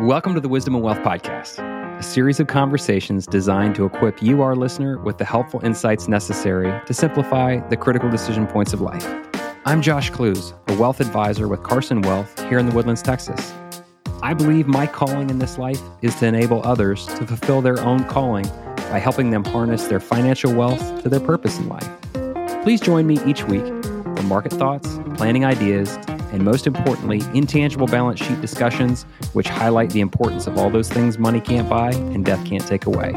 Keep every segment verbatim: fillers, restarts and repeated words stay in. Welcome to the Wisdom and Wealth Podcast, a series of conversations designed to equip you, our listener, with the helpful insights necessary to simplify the critical decision points of life. I'm Josh Klooz, a wealth advisor with Carson Wealth here in the Woodlands, Texas. I believe my calling in this life is to enable others to fulfill their own calling by helping them harness their financial wealth to their purpose in life. Please join me each week for market thoughts, planning ideas, and most importantly, intangible balance sheet discussions, which highlight the importance of all those things money can't buy and death can't take away.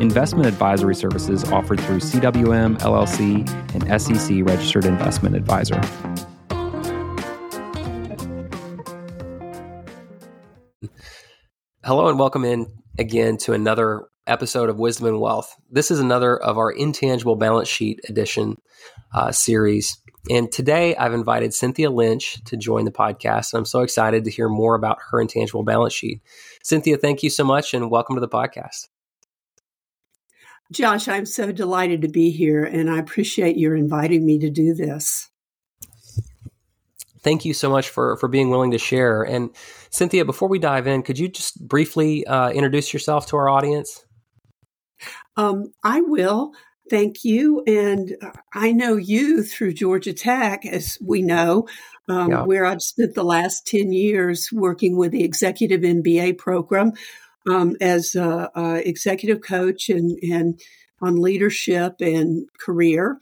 Investment advisory services offered through C W M, L L C, and S E C Registered Investment Advisor. Hello and welcome in again to another episode of Wisdom and Wealth. This is another of our Intangible Balance Sheet Edition uh, series. And today I've invited Cynthia Lynch to join the podcast. And I'm so excited to hear more about her intangible balance sheet. Cynthia, thank you so much and welcome to the podcast. Josh, I'm so delighted to be here and I appreciate your inviting me to do this. Thank you so much for, for being willing to share. And Cynthia, before we dive in, could you just briefly uh, introduce yourself to our audience? Um, I will. Thank you. And I know you through Georgia Tech, as we know, um, yeah. where I've spent the last ten years working with the Executive M B A program um, as an executive coach and, and on leadership and career.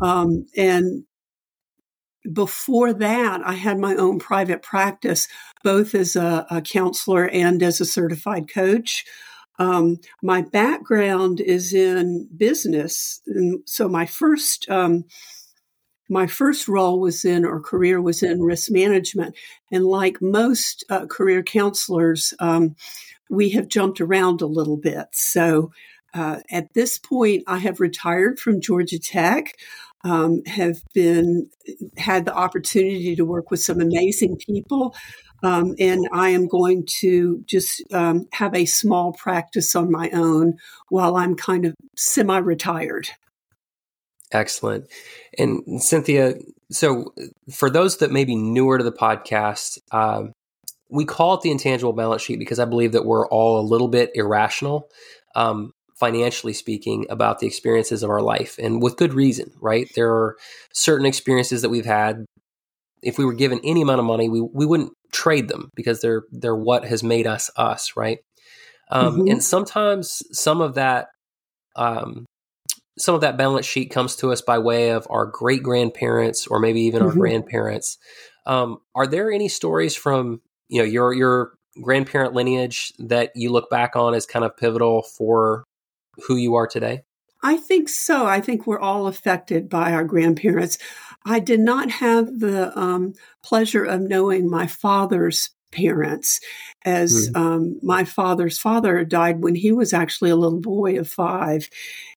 Um, and before that, I had my own private practice, both as a, a counselor and as a certified coach. Um, my background is in business. And so my first, um, my first role was in, or career was in risk management. And like most uh, career counselors, um, we have jumped around a little bit. So, uh, at this point I have retired from Georgia Tech, um, have been, had the opportunity to work with some amazing people. Um, and I am going to just um, have a small practice on my own while I'm kind of semi-retired. Excellent. And Cynthia, so for those that may be newer to the podcast, um, we call it the intangible balance sheet because I believe that we're all a little bit irrational, um, financially speaking, about the experiences of our life, and with good reason, right? There are certain experiences that we've had. If we were given any amount of money, we we wouldn't trade them because they're they're what has made us us, right? Um, mm-hmm. And sometimes some of that um, some of that balance sheet comes to us by way of our great grandparents or maybe even mm-hmm. our grandparents. Um, are there any stories from you know your your grandparent lineage that you look back on as kind of pivotal for who you are today? I think so. I think we're all affected by our grandparents. I did not have the um, pleasure of knowing my father's parents, as mm. um, my father's father died when he was actually a little boy of five,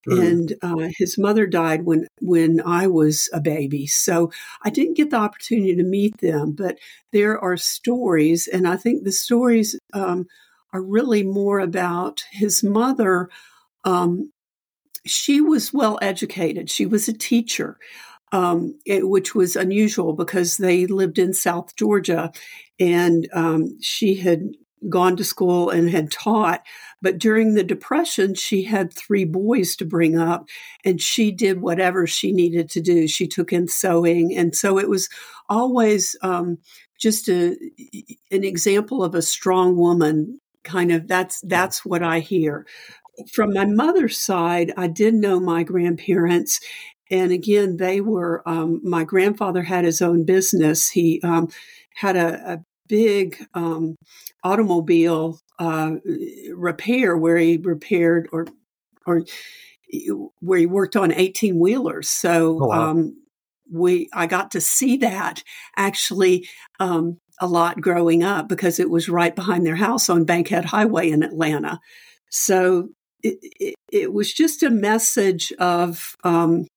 mm. and uh, his mother died when when I was a baby. So I didn't get the opportunity to meet them, but there are stories, and I think the stories um, are really more about his mother. Um, She was well educated. She was a teacher, um, it, which was unusual because they lived in South Georgia, and um, she had gone to school and had taught. But during the Depression, she had three boys to bring up, and she did whatever she needed to do. She took in sewing, and so it was always um, just a, an example of a strong woman. Kind of that's that's what I hear. From my mother's side, I did know my grandparents. And again, they were, um, my grandfather had his own business. He um, had a, a big um, automobile uh, repair where he repaired or, or where he worked on eighteen wheelers. So oh, wow. um, we, I got to see that actually um, a lot growing up because it was right behind their house on Bankhead Highway in Atlanta. So, It, it, it was just a message of um,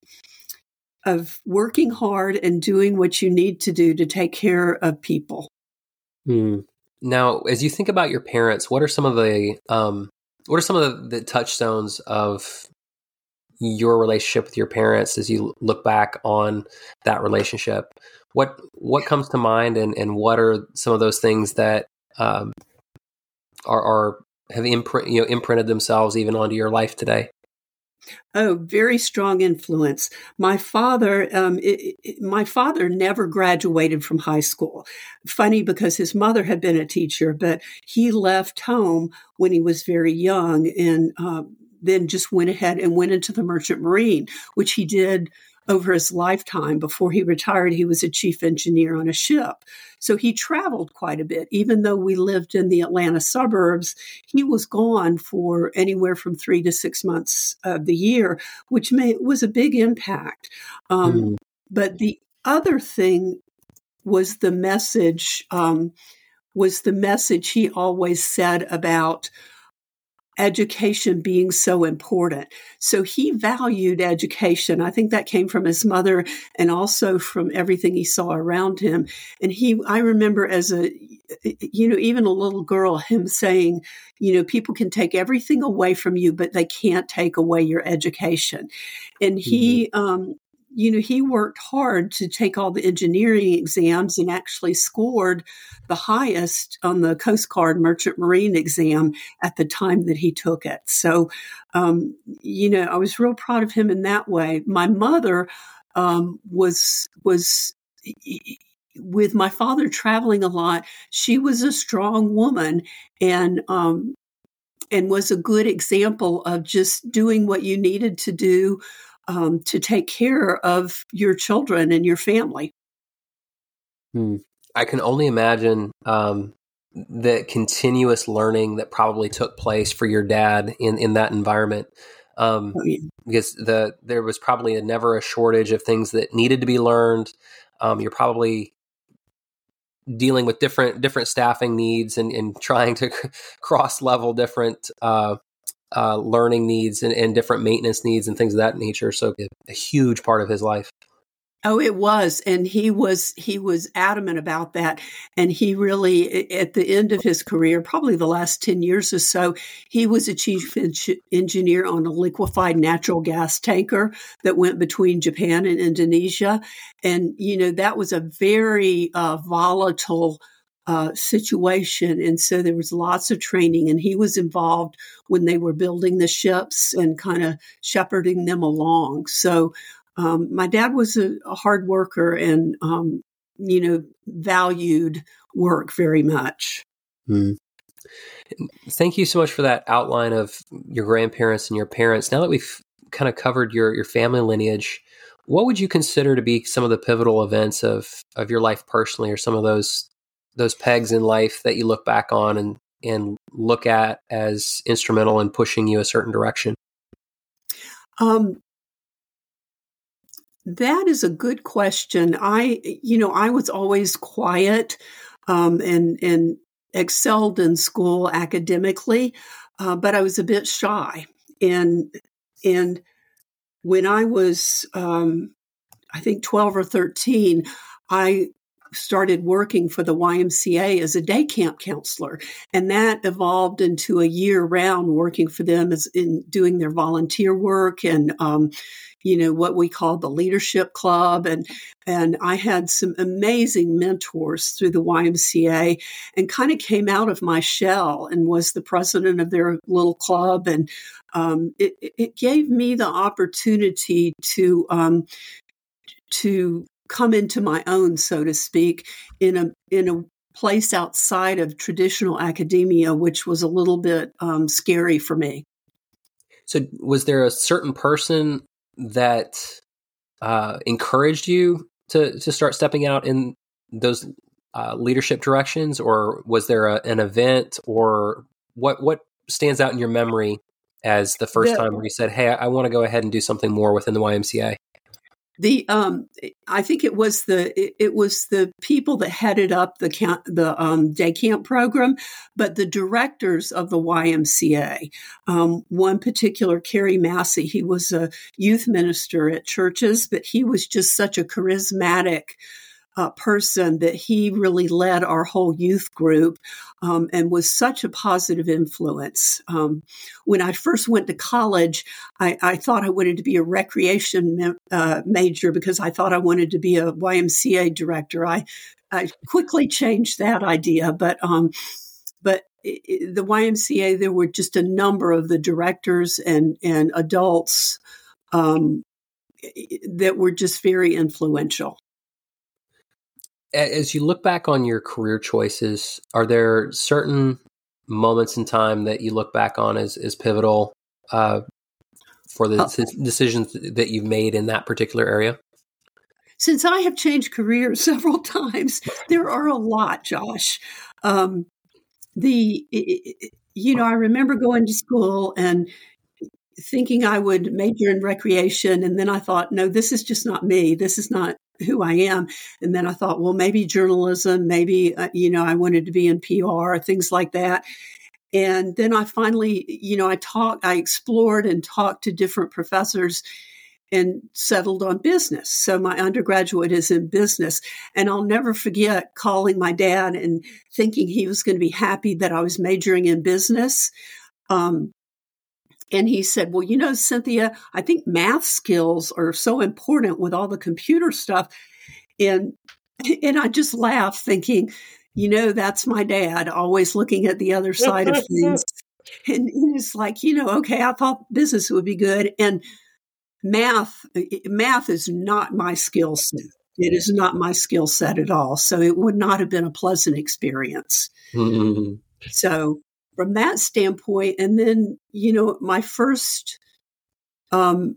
of working hard and doing what you need to do to take care of people. Mm. Now, as you think about your parents, what are some of the um, what are some of the, the touchstones of your relationship with your parents as you look back on that relationship? What what comes to mind, and, and what are some of those things that um, are, are have imprint, you know, imprinted themselves even onto your life today? Oh, very strong influence. My father, um, it, it, my father never graduated from high school. Funny because his mother had been a teacher, but he left home when he was very young and um, then just went ahead and went into the Merchant Marine, which he did over his lifetime. Before he retired, he was a chief engineer on a ship. So he traveled quite a bit. Even though we lived in the Atlanta suburbs, he was gone for anywhere from three to six months of the year, which may, was a big impact. Um, mm. But the other thing was the message, um, was the message he always said about education being so important. So he valued education. I think that came from his mother and also from everything he saw around him. And he, I remember as a, you know, even a little girl, him saying, you know, people can take everything away from you, but they can't take away your education. And he, mm-hmm. um, you know, he worked hard to take all the engineering exams and actually scored the highest on the Coast Guard Merchant Marine exam at the time that he took it. So, um, you know, I was real proud of him in that way. My mother um, was, was with my father traveling a lot. She was a strong woman and, um, and was a good example of just doing what you needed to do Um, to take care of your children and your family. Hmm. I can only imagine um, the continuous learning that probably took place for your dad in, in that environment. Um, oh, yeah. Because the there was probably a, never a shortage of things that needed to be learned. Um, you're probably dealing with different different staffing needs and, and trying to c- cross-level different uh Uh, learning needs and, and different maintenance needs and things of that nature. So a huge part of his life. Oh, it was. And he was, he was adamant about that. And he really, at the end of his career, probably the last ten years or so, he was a chief en- engineer on a liquefied natural gas tanker that went between Japan and Indonesia. And, you know, that was a very uh, volatile Uh, situation. And so there was lots of training, and he was involved when they were building the ships and kind of shepherding them along. So um, my dad was a, a hard worker and, um, you know, valued work very much. Mm. Thank you so much for that outline of your grandparents and your parents. Now that we've kind of covered your, your family lineage, what would you consider to be some of the pivotal events of, of your life personally, or some of those those pegs in life that you look back on and, and look at as instrumental in pushing you a certain direction? Um, that is a good question. I, you know, I was always quiet, um, and, and excelled in school academically, uh, but I was a bit shy. And, and when I was, um, I think twelve or thirteen, I started working for the Y M C A as a day camp counselor. And that evolved into a year-round working for them as in doing their volunteer work and, um, you know, what we called the leadership club. And, and I had some amazing mentors through the Y M C A and kind of came out of my shell and was the president of their little club. And um, it, it gave me the opportunity to, um, to, come into my own, so to speak, in a in a place outside of traditional academia, which was a little bit um, scary for me. So was there a certain person that uh, encouraged you to, to start stepping out in those uh, leadership directions, or was there a, an event, or what, what stands out in your memory as the first the, time where you said, hey, I, I want to go ahead and do something more within the Y M C A? The um, I think it was the it, it was the people that headed up the camp, the um, day camp program, but the directors of the Y M C A. Um, one particular, Kerry Massey, he was a youth minister at churches, but he was just such a charismatic Uh, person that he really led our whole youth group um, and was such a positive influence. Um, when I first went to college, I, I thought I wanted to be a recreation uh, major because I thought I wanted to be a Y M C A director. I, I quickly changed that idea, but um, but the Y M C A, there were just a number of the directors and, and adults um, that were just very influential. As you look back on your career choices, are there certain moments in time that you look back on as, as pivotal uh, for the uh, decisions that you've made in that particular area? Since I have changed careers several times, there are a lot, Josh. Um, the, you know, I remember going to school and thinking I would major in recreation. And then I thought, no, this is just not me. This is not who I am. And then I thought, well, maybe journalism, maybe, uh, you know, I wanted to be in P R, things like that. And then I finally, you know, I talked, I explored and talked to different professors and settled on business. So my undergraduate is in business. And I'll never forget calling my dad and thinking he was going to be happy that I was majoring in business. Um, And he said, well, you know, Cynthia, I think math skills are so important with all the computer stuff. And and I just laughed thinking, you know, that's my dad always looking at the other side of things. And it's like, you know, okay, I thought business would be good. And math, math is not my skill set. It is not my skill set at all. So it would not have been a pleasant experience. Mm-hmm. So from that standpoint, and then, you know, my first, um,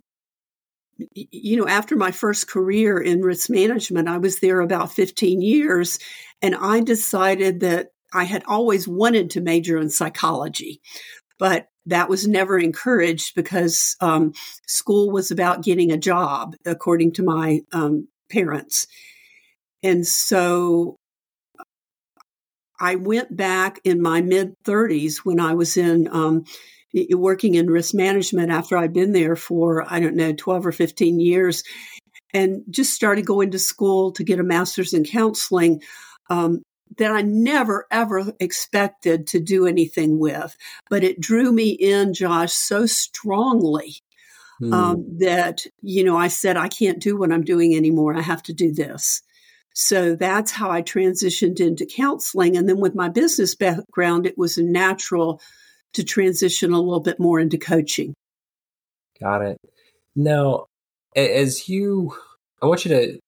you know, after my first career in risk management, I was there about fifteen years, and I decided that I had always wanted to major in psychology, but that was never encouraged because um, school was about getting a job, according to my um, parents. And so I went back in my mid thirties when I was in um, working in risk management after I'd been there for, I don't know, twelve or fifteen years, and just started going to school to get a master's in counseling um, that I never, ever expected to do anything with. But it drew me in, Josh, so strongly mm. um, that, you know, I said, I can't do what I'm doing anymore. I have to do this. So that's how I transitioned into counseling. And then with my business background, it was natural to transition a little bit more into coaching. Got it. Now, as you, I want you to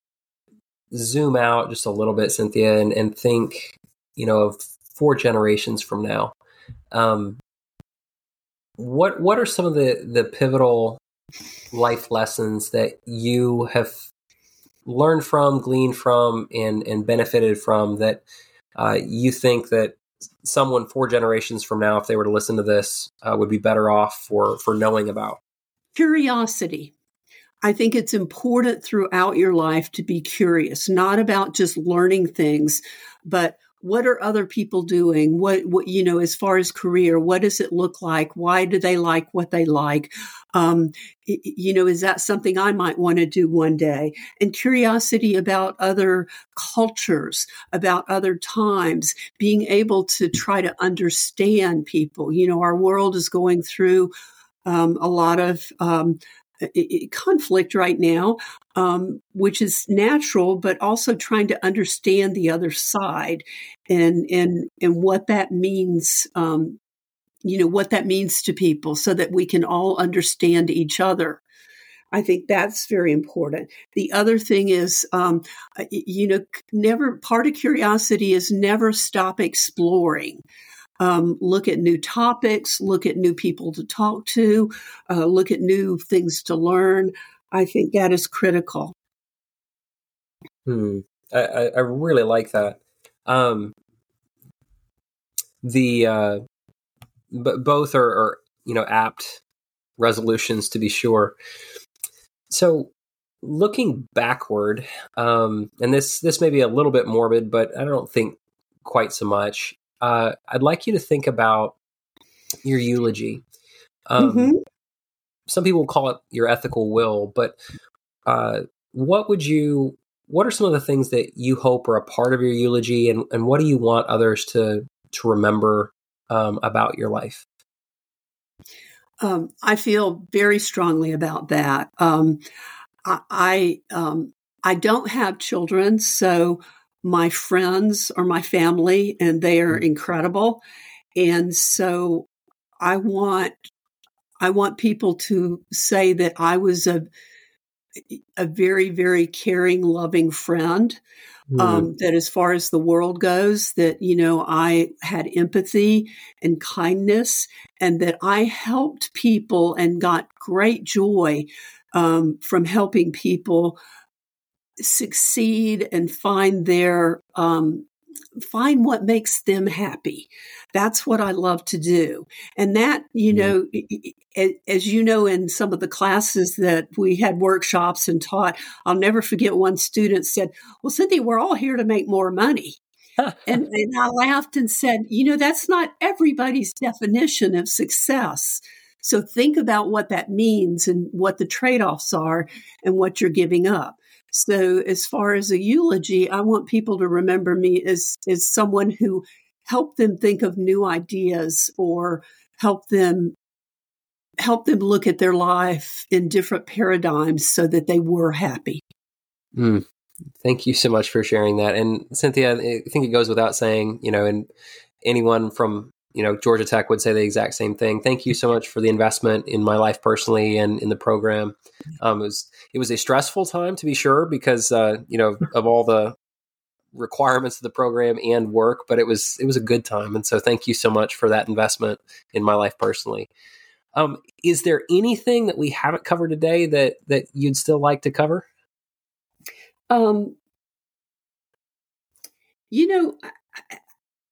zoom out just a little bit, Cynthia, and, and think, you know, of four generations from now. Um, what what are some of the, the pivotal life lessons that you have learned from, gleaned from, and and benefited from that uh, you think that someone four generations from now, if they were to listen to this, uh, would be better off for, for knowing about? Curiosity. I think it's important throughout your life to be curious, not about just learning things, but what are other people doing? What, what you know, as far as career, what does it look like? Why do they like what they like? Um, you know, is that something I might want to do one day? And curiosity about other cultures, about other times, being able to try to understand people. You know, our world is going through um, a lot of um, conflict right now, um, which is natural, but also trying to understand the other side and and and what that means, um, you know, what that means to people so that we can all understand each other. I think that's very important. The other thing is, um, you know, never part of curiosity is never stop exploring. Um, look at new topics, look at new people to talk to, uh, look at new things to learn. I think that is critical. Hmm. I, I really like that. Um, the uh, b- both are, are, you know, apt resolutions to be sure. So looking backward, um, and this this may be a little bit morbid, but I don't think quite so much. Uh, I'd like you to think about your eulogy. Um, mm-hmm. Some people call it your ethical will, but uh, what would you? What are some of the things that you hope are a part of your eulogy, and, and what do you want others to to remember um, about your life? Um, I feel very strongly about that. Um, I I, um, I don't have children, so my friends are my family, and they are incredible. And so I want I want people to say that I was a a very, very caring, loving friend, mm-hmm. um, that as far as the world goes, that, you know, I had empathy and kindness, and that I helped people and got great joy um, from helping people succeed and find their um, find what makes them happy. That's what I love to do. And that, you know, yeah. as you know, in some of the classes that we had workshops and taught, I'll never forget one student said, "Well, Cynthia, we're all here to make more money." and, and I laughed and said, you know, that's not everybody's definition of success. So think about what that means and what the trade-offs are and what you're giving up. So as far as a eulogy, I want people to remember me as, as someone who helped them think of new ideas or help them help them look at their life in different paradigms so that they were happy. Mm. Thank you so much for sharing that. And Cynthia, I think it goes without saying, you know, and anyone from, you know, Georgia Tech would say the exact same thing. Thank you so much for the investment in my life personally and in the program. Um, it was it was a stressful time, to be sure, because uh, you know, of all the requirements of the program and work, but it was it was a good time. And so, thank you so much for that investment in my life personally. Um, is there anything that we haven't covered today that that you'd still like to cover? Um, you know. I,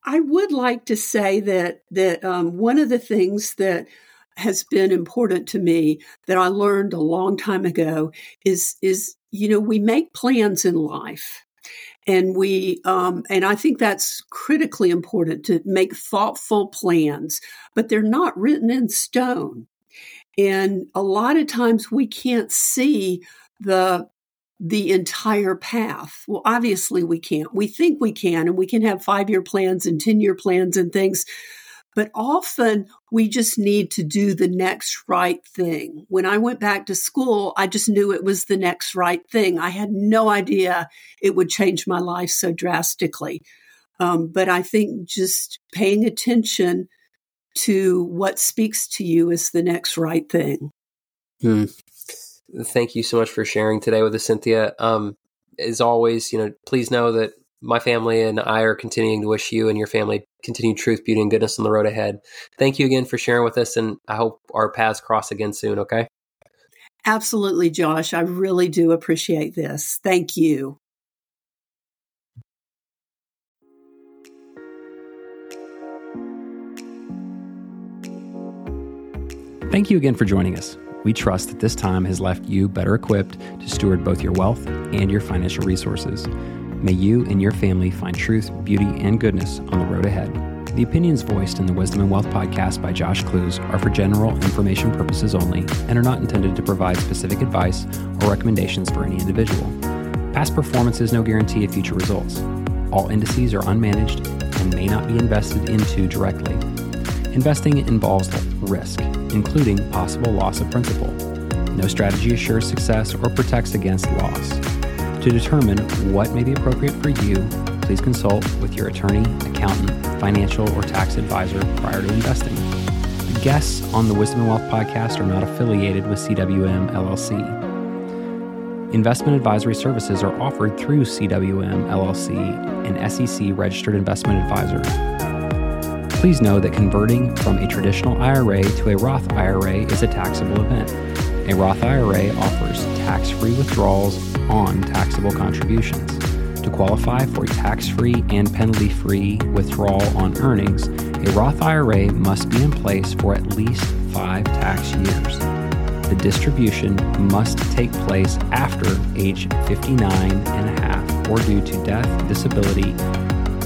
I would like to say that that um, one of the things that has been important to me that I learned a long time ago is is you know, we make plans in life, and we um, and I think that's critically important, to make thoughtful plans, but they're not written in stone, and a lot of times we can't see the. the entire path. Well, obviously we can't. We think we can, and we can have five-year plans and ten-year plans and things, but often we just need to do the next right thing. When I went back to school, I just knew it was the next right thing. I had no idea it would change my life so drastically. Um, but I think just paying attention to what speaks to you is the next right thing. Hmm. Thank you so much for sharing today with us, Cynthia. Um, as always, you know, please know that my family and I are continuing to wish you and your family continued truth, beauty, and goodness on the road ahead. Thank you again for sharing with us, and I hope our paths cross again soon, okay? Absolutely, Josh. I really do appreciate this. Thank you. Thank you again for joining us. We trust that this time has left you better equipped to steward both your wealth and your financial resources. May you and your family find truth, beauty, and goodness on the road ahead. The opinions voiced in the Wisdom and Wealth podcast by Josh Klooz are for general information purposes only and are not intended to provide specific advice or recommendations for any individual. Past performance is no guarantee of future results. All indices are unmanaged and may not be invested into directly. Investing involves risk, including possible loss of principal. No strategy assures success or protects against loss. To determine what may be appropriate for you, please consult with your attorney, accountant, financial, or tax advisor prior to investing. The guests on the Wisdom and Wealth podcast are not affiliated with C W M L L C. Investment advisory services are offered through C W M L L C, an S E C registered investment advisor. Please know that converting from a traditional I R A to a Roth I R A is a taxable event. A Roth I R A offers tax-free withdrawals on taxable contributions. To qualify for tax-free and penalty-free withdrawal on earnings, a Roth I R A must be in place for at least five tax years. The distribution must take place after age fifty-nine and a half or due to death, disability,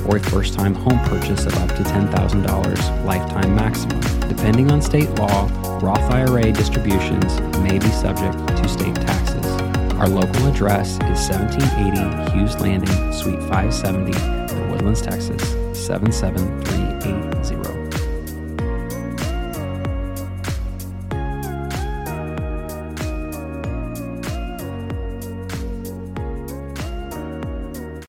or a first-time home purchase of up to ten thousand dollars lifetime maximum. Depending on state law, Roth I R A distributions may be subject to state taxes. Our local address is seventeen eighty Hughes Landing, Suite five seventy, in Woodlands, Texas, seven seven three eight zero.